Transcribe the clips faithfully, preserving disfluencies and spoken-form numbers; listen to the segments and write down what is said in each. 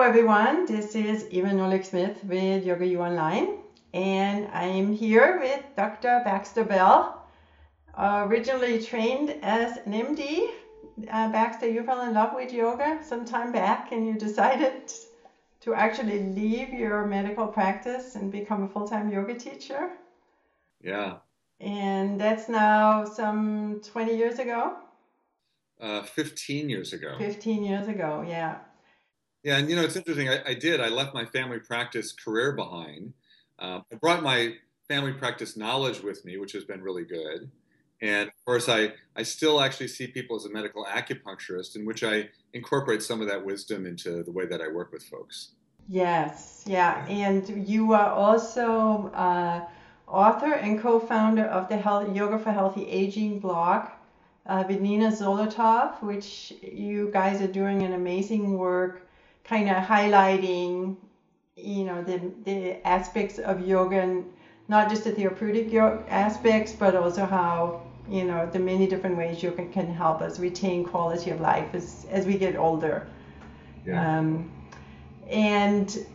Hello everyone, this is Ivan Nolik-Smith with Yoga U Online, and I'm here with Doctor Baxter Bell, uh, originally trained as an M D. Uh, Baxter, you fell in love with yoga some time back and you decided to actually leave your medical practice and become a full-time yoga teacher. Yeah. And that's now some twenty years ago? Uh, fifteen years ago. fifteen years ago, yeah. Yeah, and you know, it's interesting, I, I did, I left my family practice career behind. Uh, I brought my family practice knowledge with me, which has been really good. And of course, I, I still actually see people as a medical acupuncturist, in which I incorporate some of that wisdom into the way that I work with folks. Yes, yeah, and you are also uh, author and co-founder of the Health, Yoga for Healthy Aging blog, uh, with Nina Zolotow, which you guys are doing an amazing work, kind of highlighting, you know, the, the aspects of yoga, and not just the therapeutic yoga aspects, but also how, you know, the many different ways yoga can, can help us retain quality of life as, as we get older. Yeah. Um, and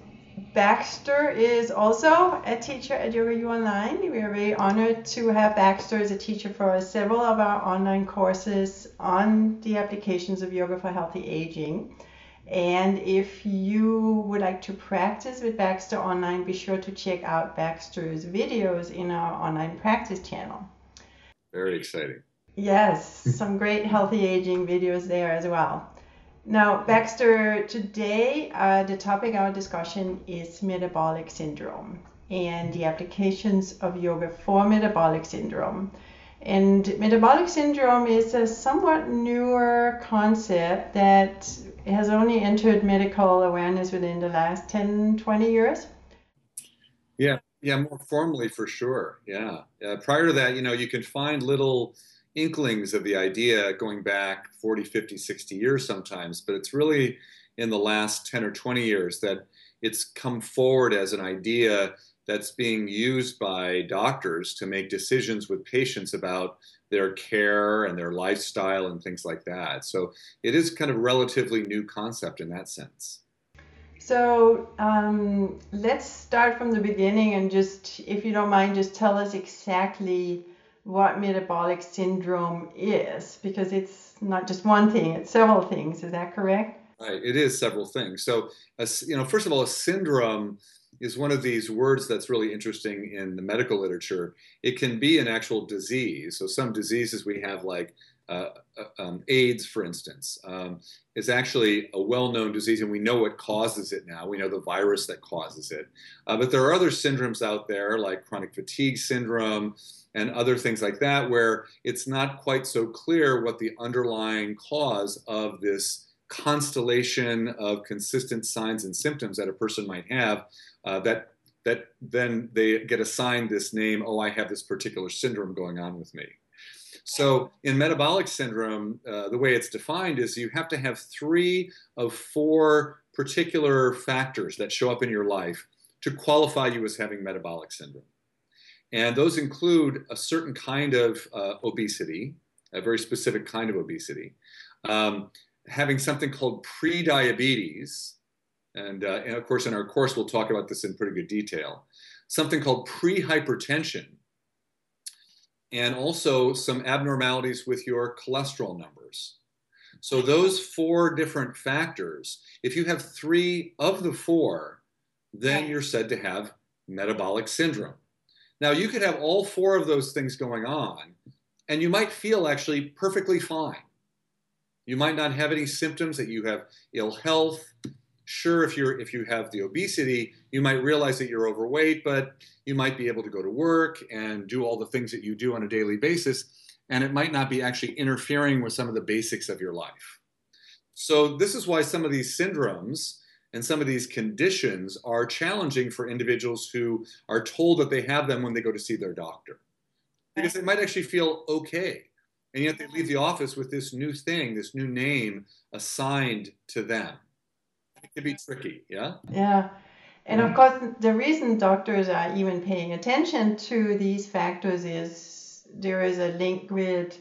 Baxter is also a teacher at Yoga U Online. We are very honored to have Baxter as a teacher for several of our online courses on the applications of yoga for healthy aging. And if you would like to practice with Baxter online, be sure to check out Baxter's videos in our online practice channel. Very exciting. Yes, some great healthy aging videos there as well. Now, Baxter, today uh, the topic of our discussion is metabolic syndrome and the applications of yoga for metabolic syndrome. And metabolic syndrome is a somewhat newer concept that has only entered medical awareness within the last ten, twenty years. Yeah, yeah, more formally for sure. Yeah. Uh, prior to that, you know, you can find little inklings of the idea going back forty, fifty, sixty years sometimes, but it's really in the last ten or twenty years that it's come forward as an idea that's being used by doctors to make decisions with patients about their care and their lifestyle and things like that. So it is kind of a relatively new concept in that sense. So um, let's start from the beginning and just, if you don't mind, just tell us exactly what metabolic syndrome is, because it's not just one thing, it's several things. Is that correct? Right, it is several things. So, a, you know, first of all, a syndrome is one of these words that's really interesting in the medical literature. It can be an actual disease. So some diseases we have, like uh, um, AIDS, for instance, um, is actually a well-known disease, and we know what causes it now. We know the virus that causes it. Uh, but there are other syndromes out there, like chronic fatigue syndrome and other things like that, where it's not quite so clear what the underlying cause of this constellation of consistent signs and symptoms that a person might have. Uh, that that then they get assigned this name, oh, I have this particular syndrome going on with me. So in metabolic syndrome, uh, the way it's defined is you have to have three of four particular factors that show up in your life to qualify you as having metabolic syndrome. And those include a certain kind of uh, obesity, a very specific kind of obesity, um, having something called prediabetes. And, uh, and of course, in our course, we'll talk about this in pretty good detail. Something called prehypertension, and also some abnormalities with your cholesterol numbers. So those four different factors, if you have three of the four, then you're said to have metabolic syndrome. Now, you could have all four of those things going on, and you might feel actually perfectly fine. You might not have any symptoms that you have ill health. Sure, if you're if you have the obesity, you might realize that you're overweight, but you might be able to go to work and do all the things that you do on a daily basis, and it might not be actually interfering with some of the basics of your life. So this is why some of these syndromes and some of these conditions are challenging for individuals who are told that they have them when they go to see their doctor, because they might actually feel okay, and yet they leave the office with this new thing, this new name assigned to them. It could be tricky, yeah? Yeah. And of course, the reason doctors are even paying attention to these factors is there is a link with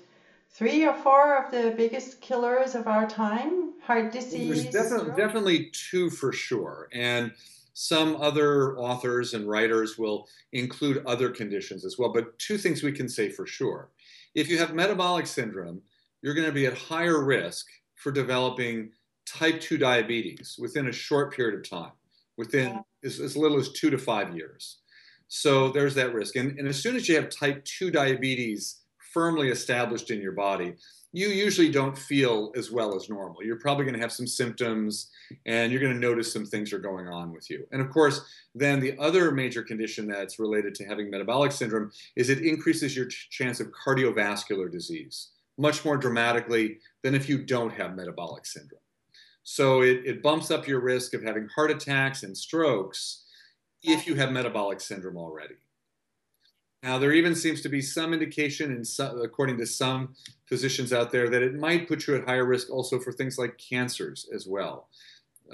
three or four of the biggest killers of our time? Heart disease? There's defi- definitely two for sure. And some other authors and writers will include other conditions as well. But two things we can say for sure. If you have metabolic syndrome, you're going to be at higher risk for developing type two diabetes within a short period of time, within yeah. as, as little as two to five years. So there's that risk. And, and as soon as you have type two diabetes firmly established in your body, you usually don't feel as well as normal. You're probably going to have some symptoms, and you're going to notice some things are going on with you. And of course, then the other major condition that's related to having metabolic syndrome is it increases your ch- chance of cardiovascular disease much more dramatically than if you don't have metabolic syndrome. So it, it bumps up your risk of having heart attacks and strokes if you have metabolic syndrome already. Now, there even seems to be some indication, in some, according to some physicians out there, that it might put you at higher risk also for things like cancers as well.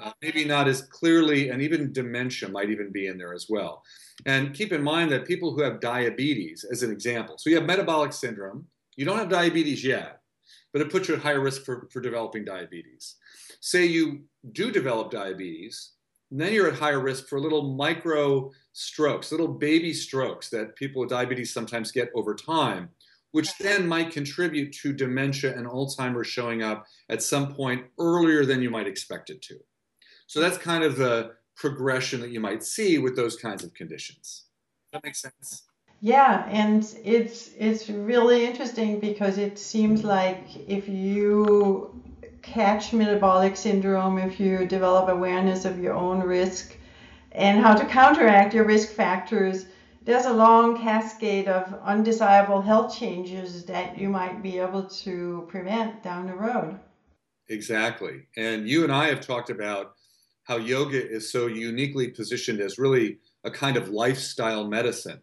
Uh, maybe not as clearly, and even dementia might even be in there as well. And keep in mind that people who have diabetes, as an example, so you have metabolic syndrome, you don't have diabetes yet, but it puts you at higher risk for, for developing diabetes. Say you do develop diabetes, then you're at higher risk for little micro strokes, little baby strokes that people with diabetes sometimes get over time, which then might contribute to dementia and Alzheimer's showing up at some point earlier than you might expect it to. So that's kind of the progression that you might see with those kinds of conditions. That makes sense. Yeah, and it's it's really interesting because it seems like if you catch metabolic syndrome, if you develop awareness of your own risk and how to counteract your risk factors, there's a long cascade of undesirable health changes that you might be able to prevent down the road. Exactly. And you and I have talked about how yoga is so uniquely positioned as really a kind of lifestyle medicine.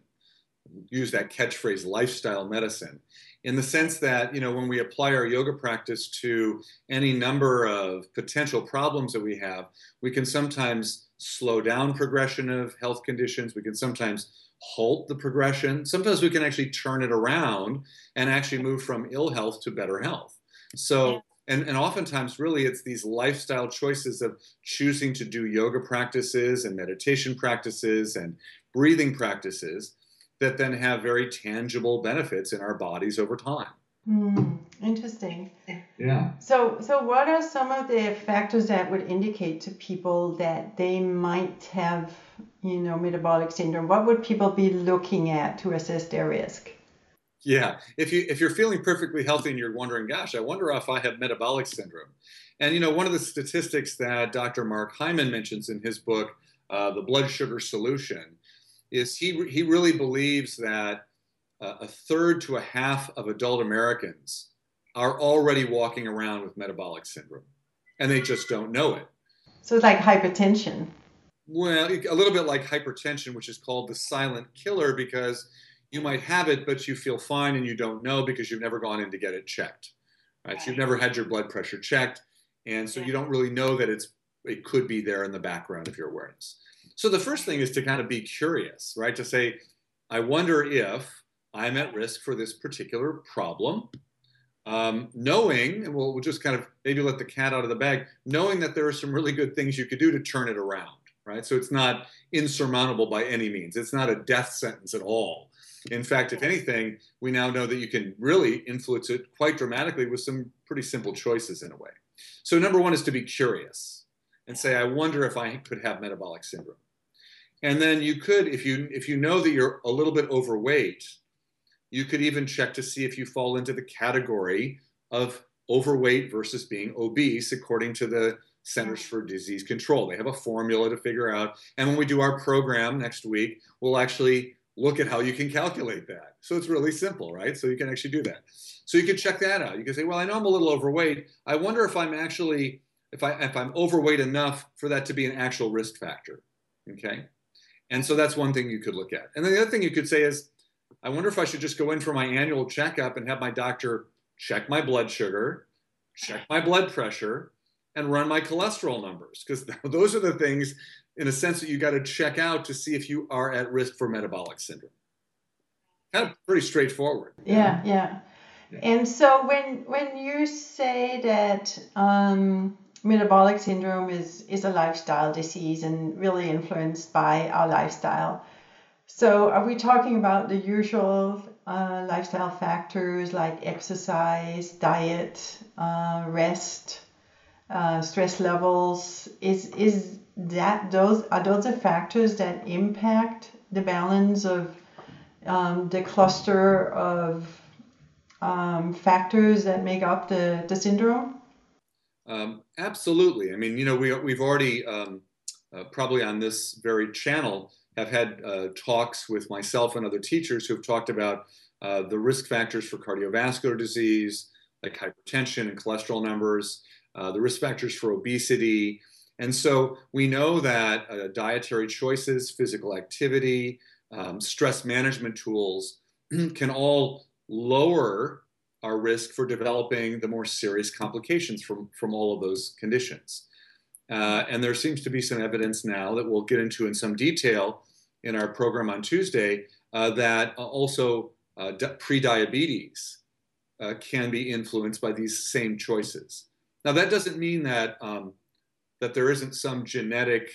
Use that catchphrase, lifestyle medicine, in the sense that, you know, when we apply our yoga practice to any number of potential problems that we have, we can sometimes slow down progression of health conditions. We can sometimes halt the progression. Sometimes we can actually turn it around and actually move from ill health to better health. So, and, and oftentimes really it's these lifestyle choices of choosing to do yoga practices and meditation practices and breathing practices that then have very tangible benefits in our bodies over time. Mm, interesting. Yeah. So so what are some of the factors that would indicate to people that they might have, you know, metabolic syndrome? What would people be looking at to assess their risk? Yeah. If you if you're feeling perfectly healthy and you're wondering, gosh, I wonder if I have metabolic syndrome. And you know, one of the statistics that Doctor Mark Hyman mentions in his book, uh, The Blood Sugar Solution, is he he really believes that uh, a third to a half of adult Americans are already walking around with metabolic syndrome, and they just don't know it. So it's like hypertension. Well, a little bit like hypertension, which is called the silent killer, because you might have it, but you feel fine and you don't know because you've never gone in to get it checked. Right? Right. So you've never had your blood pressure checked, and so you don't really know that it's it could be there in the background of your awareness. So the first thing is to kind of be curious, right? To say, I wonder if I'm at risk for this particular problem, um, knowing, and we'll, we'll just kind of maybe let the cat out of the bag, knowing that there are some really good things you could do to turn it around, right? So it's not insurmountable by any means. It's not a death sentence at all. In fact, if anything, we now know that you can really influence it quite dramatically with some pretty simple choices in a way. So number one is to be curious and say, I wonder if I could have metabolic syndrome. And then you could, if you if you know that you're a little bit overweight, you could even check to see if you fall into the category of overweight versus being obese, according to the Centers for Disease Control. They have a formula to figure out. And when we do our program next week, we'll actually look at how you can calculate that. So it's really simple, right? So you can actually do that. So you can check that out. You can say, well, I know I'm a little overweight. I wonder if I'm actually, if I if I'm overweight enough for that to be an actual risk factor, okay? And so that's one thing you could look at. And then the other thing you could say is, I wonder if I should just go in for my annual checkup and have my doctor check my blood sugar, check my blood pressure, and run my cholesterol numbers. Because those are the things, in a sense, that you got to check out to see if you are at risk for metabolic syndrome. Kind of pretty straightforward. Yeah, yeah. Yeah. And so when when you say that um, metabolic syndrome is, is a lifestyle disease and really influenced by our lifestyle, so are we talking about the usual uh, lifestyle factors like exercise, diet, uh, rest, uh, stress levels? Is is that those are those the factors that impact the balance of um, the cluster of um, factors that make up the, the syndrome? Um, absolutely. I mean, you know, we, we've already um, uh, probably on this very channel have had uh, talks with myself and other teachers who have talked about uh, the risk factors for cardiovascular disease, like hypertension and cholesterol numbers, uh, the risk factors for obesity. And so we know that uh, dietary choices, physical activity, um, stress management tools can all lower our risk for developing the more serious complications from, from all of those conditions. Uh, and there seems to be some evidence now that we'll get into in some detail in our program on Tuesday uh, that also uh, prediabetes uh, can be influenced by these same choices. Now, that doesn't mean that, um, that there isn't some genetic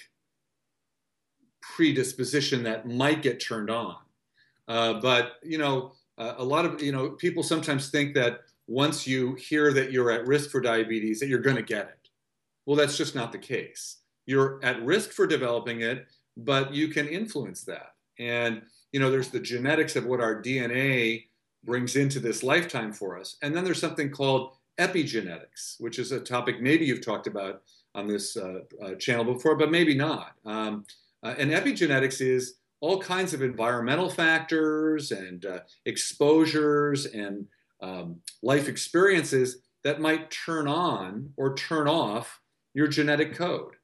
predisposition that might get turned on. Uh, but, you know, Uh, a lot of, you know, people sometimes think that once you hear that you're at risk for diabetes, that you're going to get it. Well, that's just not the case. You're at risk for developing it, but you can influence that. And, you know, there's the genetics of what our D N A brings into this lifetime for us. And then there's something called epigenetics, which is a topic maybe you've talked about on this uh, uh, channel before, but maybe not. Um, uh, and epigenetics is all kinds of environmental factors and uh, exposures and um, life experiences that might turn on or turn off your genetic code.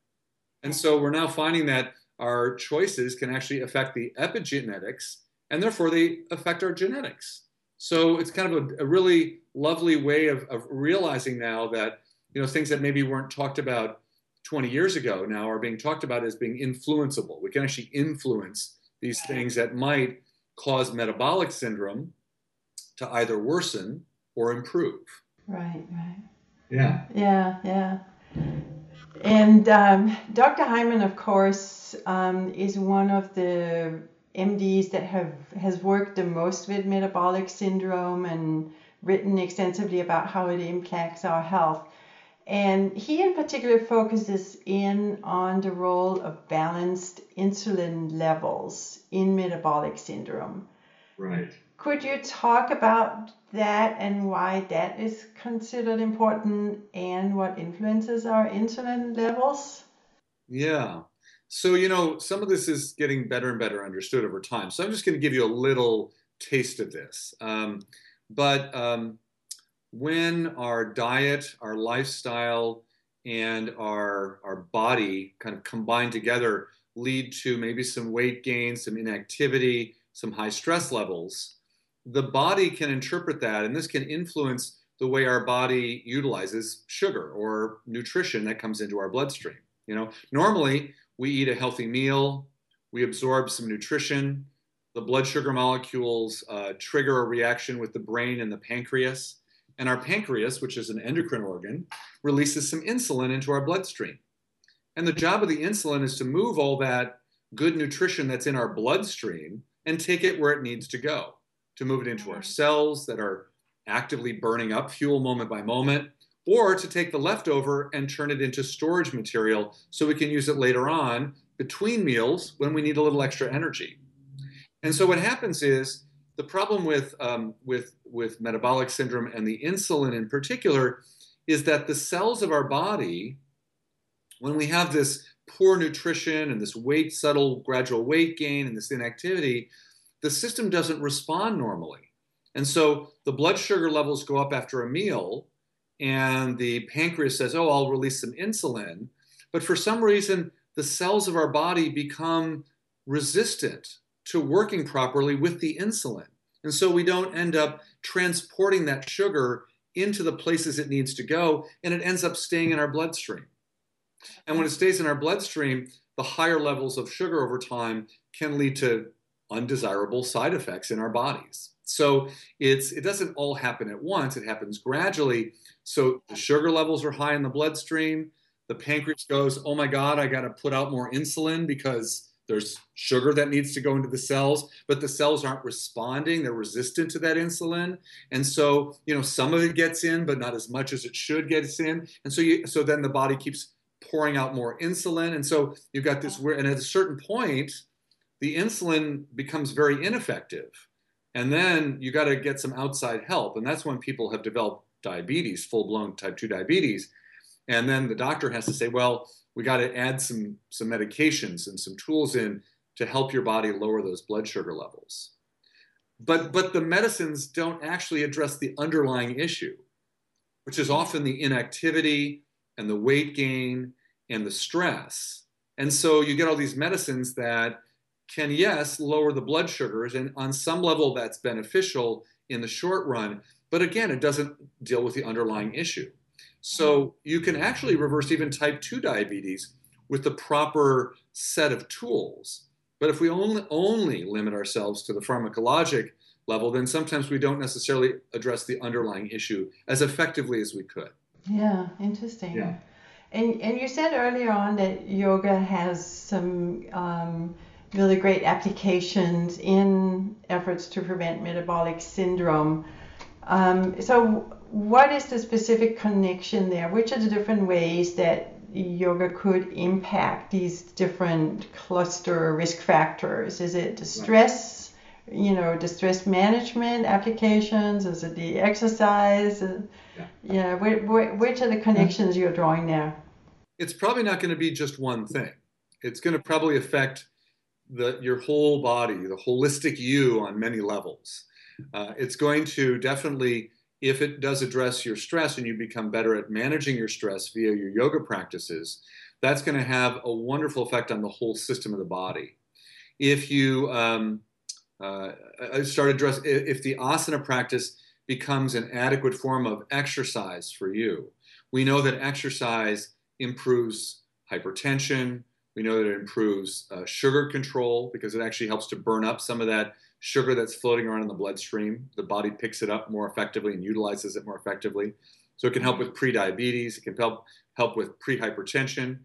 And so we're now finding that our choices can actually affect the epigenetics, and therefore they affect our genetics. So it's kind of a, a really lovely way of, of realizing now that, you know, things that maybe weren't talked about twenty years ago now are being talked about as being influenceable. We can actually influence these things that might cause metabolic syndrome to either worsen or improve. Right, right. Yeah. Yeah, yeah. And um, Doctor Hyman, of course, um, is one of the M Ds that have has worked the most with metabolic syndrome and written extensively about how it impacts our health. And he in particular focuses in on the role of balanced insulin levels in metabolic syndrome. Right. Could you talk about that and why that is considered important and what influences our insulin levels? Yeah. So, you know, some of this is getting better and better understood over time. So I'm just going to give you a little taste of this. Um, but... Um, When our diet, our lifestyle, and our, our body kind of combine together lead to maybe some weight gain, some inactivity, some high stress levels, the body can interpret that, and this can influence the way our body utilizes sugar or nutrition that comes into our bloodstream. You know, normally we eat a healthy meal, we absorb some nutrition, the blood sugar molecules uh, trigger a reaction with the brain and the pancreas. And our pancreas, which is an endocrine organ, releases some insulin into our bloodstream. And the job of the insulin is to move all that good nutrition that's in our bloodstream and take it where it needs to go, to move it into our cells that are actively burning up fuel moment by moment, or to take the leftover and turn it into storage material so we can use it later on between meals when we need a little extra energy. And so what happens is, the problem with, um, with, with metabolic syndrome and the insulin in particular is that the cells of our body, when we have this poor nutrition and this weight, subtle gradual weight gain and this inactivity, the system doesn't respond normally. And so the blood sugar levels go up after a meal and the pancreas says, oh, I'll release some insulin. But for some reason, the cells of our body become resistant to working properly with the insulin. And so we don't end up transporting that sugar into the places it needs to go, and it ends up staying in our bloodstream. And when it stays in our bloodstream, the higher levels of sugar over time can lead to undesirable side effects in our bodies, So it's, it doesn't all happen at once. It happens gradually. So the sugar levels are high in the bloodstream. The pancreas goes, oh my God, I got to put out more insulin because there's sugar that needs to go into the cells, but the cells aren't responding. They're resistant to that insulin. And so, you know, some of it gets in, but not as much as it should gets in. And so you, so then the body keeps pouring out more insulin. And so you've got this weird, and at a certain point, the insulin becomes very ineffective. And then you got to get some outside help. And that's when people have developed diabetes, full-blown type two diabetes. And then the doctor has to say, well, we got to add some, some medications and some tools in to help your body lower those blood sugar levels. But, but the medicines don't actually address the underlying issue, which is often the inactivity and the weight gain and the stress. And so you get all these medicines that can, yes, lower the blood sugars, and on some level that's beneficial in the short run, but again, it doesn't deal with the underlying issue. So you can actually reverse even type two diabetes with the proper set of tools. But if we only, only limit ourselves to the pharmacologic level, then sometimes we don't necessarily address the underlying issue as effectively as we could. Yeah, interesting. Yeah. And, and you said earlier on that yoga has some um, really great applications in efforts to prevent metabolic syndrome. Um, so what is the specific connection there? Which are the different ways that yoga could impact these different cluster risk factors? Is it the stress, you know, the stress management applications? Is it the exercise? Yeah, yeah. Which are the connections you're drawing there? It's probably not going to be just one thing. It's going to probably affect the, your whole body, the holistic you on many levels. Uh, it's going to definitely, if it does address your stress and you become better at managing your stress via your yoga practices, that's going to have a wonderful effect on the whole system of the body. If you um, uh, start address, if the asana practice becomes an adequate form of exercise for you, we know that exercise improves hypertension. We know that it improves uh, sugar control because it actually helps to burn up some of that sugar that's floating around in the bloodstream. The body picks it up more effectively and utilizes it more effectively. So it can help with prediabetes. It can help, help with prehypertension.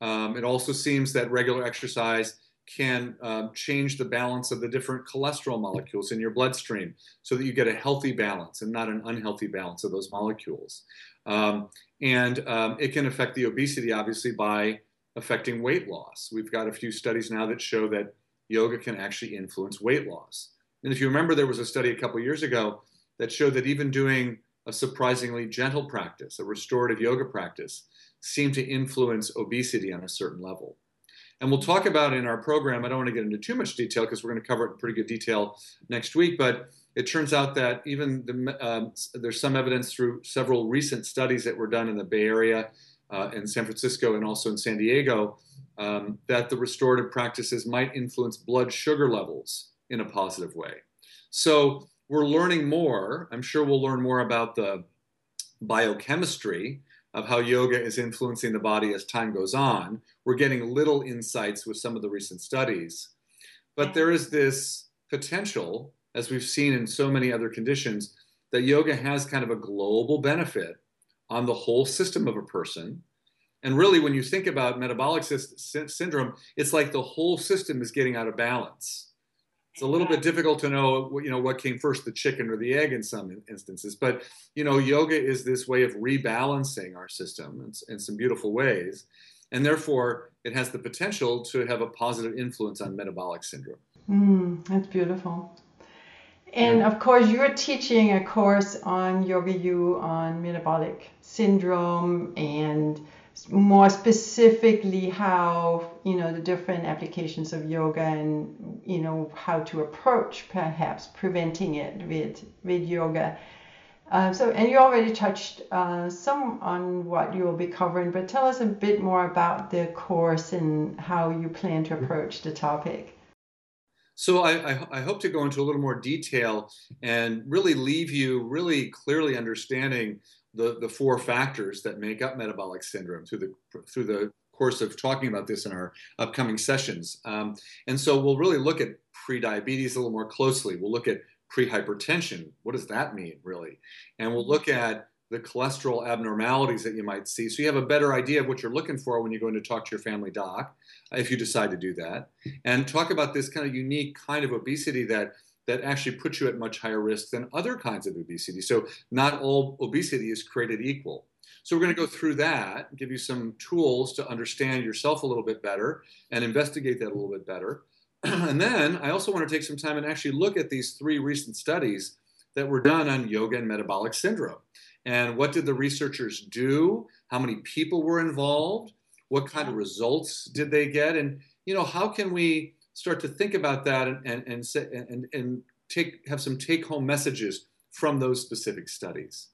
Um, it also seems that regular exercise can uh, change the balance of the different cholesterol molecules in your bloodstream so that you get a healthy balance and not an unhealthy balance of those molecules. Um, and um, it can affect the obesity, obviously, by affecting weight loss. We've got a few studies now that show that yoga can actually influence weight loss. And if you remember, there was a study a couple of years ago that showed that even doing a surprisingly gentle practice, a restorative yoga practice, seemed to influence obesity on a certain level. And we'll talk about in our program, I don't want to get into too much detail because we're going to cover it in pretty good detail next week, but it turns out that even the, um, there's some evidence through several recent studies that were done in the Bay Area, uh, in San Francisco, and also in San Diego, Um, that the restorative practices might influence blood sugar levels in a positive way. So we're learning more. I'm sure we'll learn more about the biochemistry of how yoga is influencing the body as time goes on. We're getting little insights with some of the recent studies. But there is this potential, as we've seen in so many other conditions, that yoga has kind of a global benefit on the whole system of a person. And really, when you think about metabolic sy- syndrome, it's like the whole system is getting out of balance. It's a little bit difficult to know, you know, what came first, the chicken or the egg in some instances. But, you know, yoga is this way of rebalancing our system in, in some beautiful ways. And therefore, it has the potential to have a positive influence on metabolic syndrome. Mm, that's beautiful. And of course, you're teaching a course on Yoga U on metabolic syndrome and more specifically how, you know, the different applications of yoga and, you know, how to approach perhaps preventing it with, with yoga. Uh, so, and you already touched uh, some on what you will be covering, but tell us a bit more about the course and how you plan to approach the topic. So I, I, I hope to go into a little more detail and really leave you really clearly understanding the, the four factors that make up metabolic syndrome through the, through the course of talking about this in our upcoming sessions. Um, and so we'll really look at prediabetes a little more closely. We'll look at prehypertension. What does that mean, really? And we'll look at the cholesterol abnormalities that you might see. So you have a better idea of what you're looking for when you're going to talk to your family doc, if you decide to do that. And talk about this kind of unique kind of obesity that, that actually puts you at much higher risk than other kinds of obesity. So not all obesity is created equal. So we're going to go through that, give you some tools to understand yourself a little bit better and investigate that a little bit better. And then I also want to take some time and actually look at these three recent studies that were done on yoga and metabolic syndrome. And what did the researchers do? How many people were involved? What kind of results did they get? And, you know, how can we start to think about that and, and, and, and, and take, have some take-home messages from those specific studies?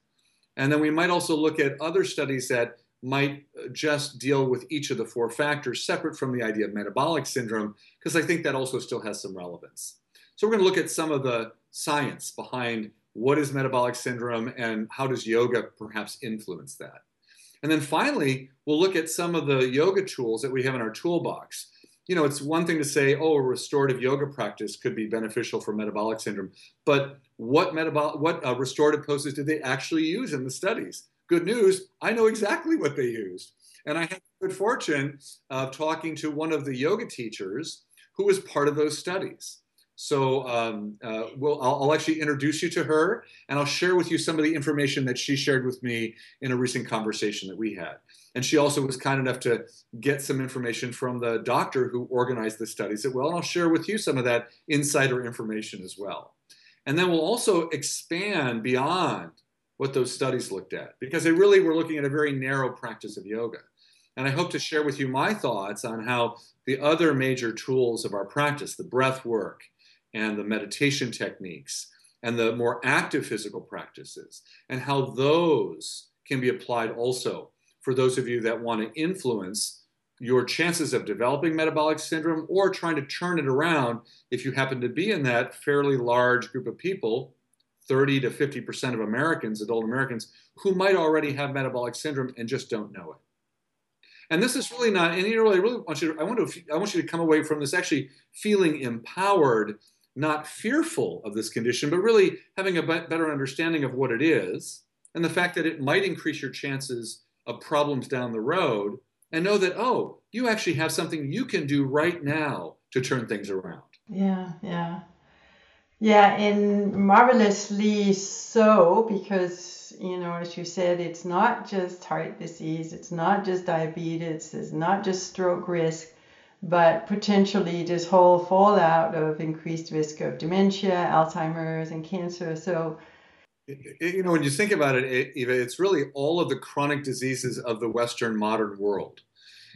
And then we might also look at other studies that might just deal with each of the four factors separate from the idea of metabolic syndrome, because I think that also still has some relevance. So we're going to look at some of the science behind what is metabolic syndrome and how does yoga perhaps influence that. And then finally, we'll look at some of the yoga tools that we have in our toolbox. You know, it's one thing to say, oh, a restorative yoga practice could be beneficial for metabolic syndrome, but what, metabolic, what uh, restorative poses did they actually use in the studies? Good news, I know exactly what they used. And I had the good fortune of talking to one of the yoga teachers who was part of those studies. So um, uh, we'll, I'll, I'll actually introduce you to her, and I'll share with you some of the information that she shared with me in a recent conversation that we had. And she also was kind enough to get some information from the doctor who organized the studies as well, and I'll share with you some of that insider information as well. And then we'll also expand beyond what those studies looked at, because they really were looking at a very narrow practice of yoga. And I hope to share with you my thoughts on how the other major tools of our practice, the breath work, and the meditation techniques, and the more active physical practices, and how those can be applied also for those of you that want to influence your chances of developing metabolic syndrome or trying to turn it around if you happen to be in that fairly large group of people, thirty to fifty percent of Americans, adult Americans, who might already have metabolic syndrome and just don't know it. And this is really not, and you know, I really want you to, I want to, I want you to come away from this actually feeling empowered, not fearful of this condition, but really having a better understanding of what it is and the fact that it might increase your chances of problems down the road, and know that, oh, you actually have something you can do right now to turn things around. Yeah, yeah. Yeah, and marvelously so, because, you know, as you said, it's not just heart disease, it's not just diabetes, it's not just stroke risk, but potentially this whole fallout of increased risk of dementia, Alzheimer's, and cancer. So, you know, when you think about it, Eva, it's really all of the chronic diseases of the Western modern world.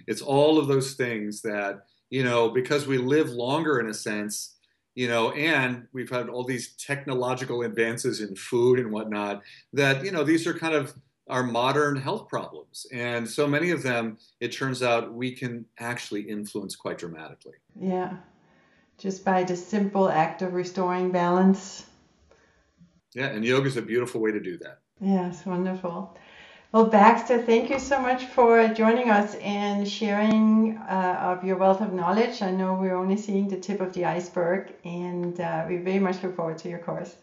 It's all of those things that, you know, because we live longer in a sense, you know, and we've had all these technological advances in food and whatnot, that, you know, these are kind of our modern health problems. And so many of them, it turns out, we can actually influence quite dramatically. Yeah, just by the simple act of restoring balance. Yeah, and yoga is a beautiful way to do that. Yes, wonderful. Well, Baxter, thank you so much for joining us and sharing uh, of your wealth of knowledge. I know we're only seeing the tip of the iceberg, and uh, we very much look forward to your course.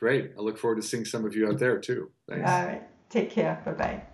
Great. I look forward to seeing some of you out there, too. Thanks. All right. Take care. Bye-bye.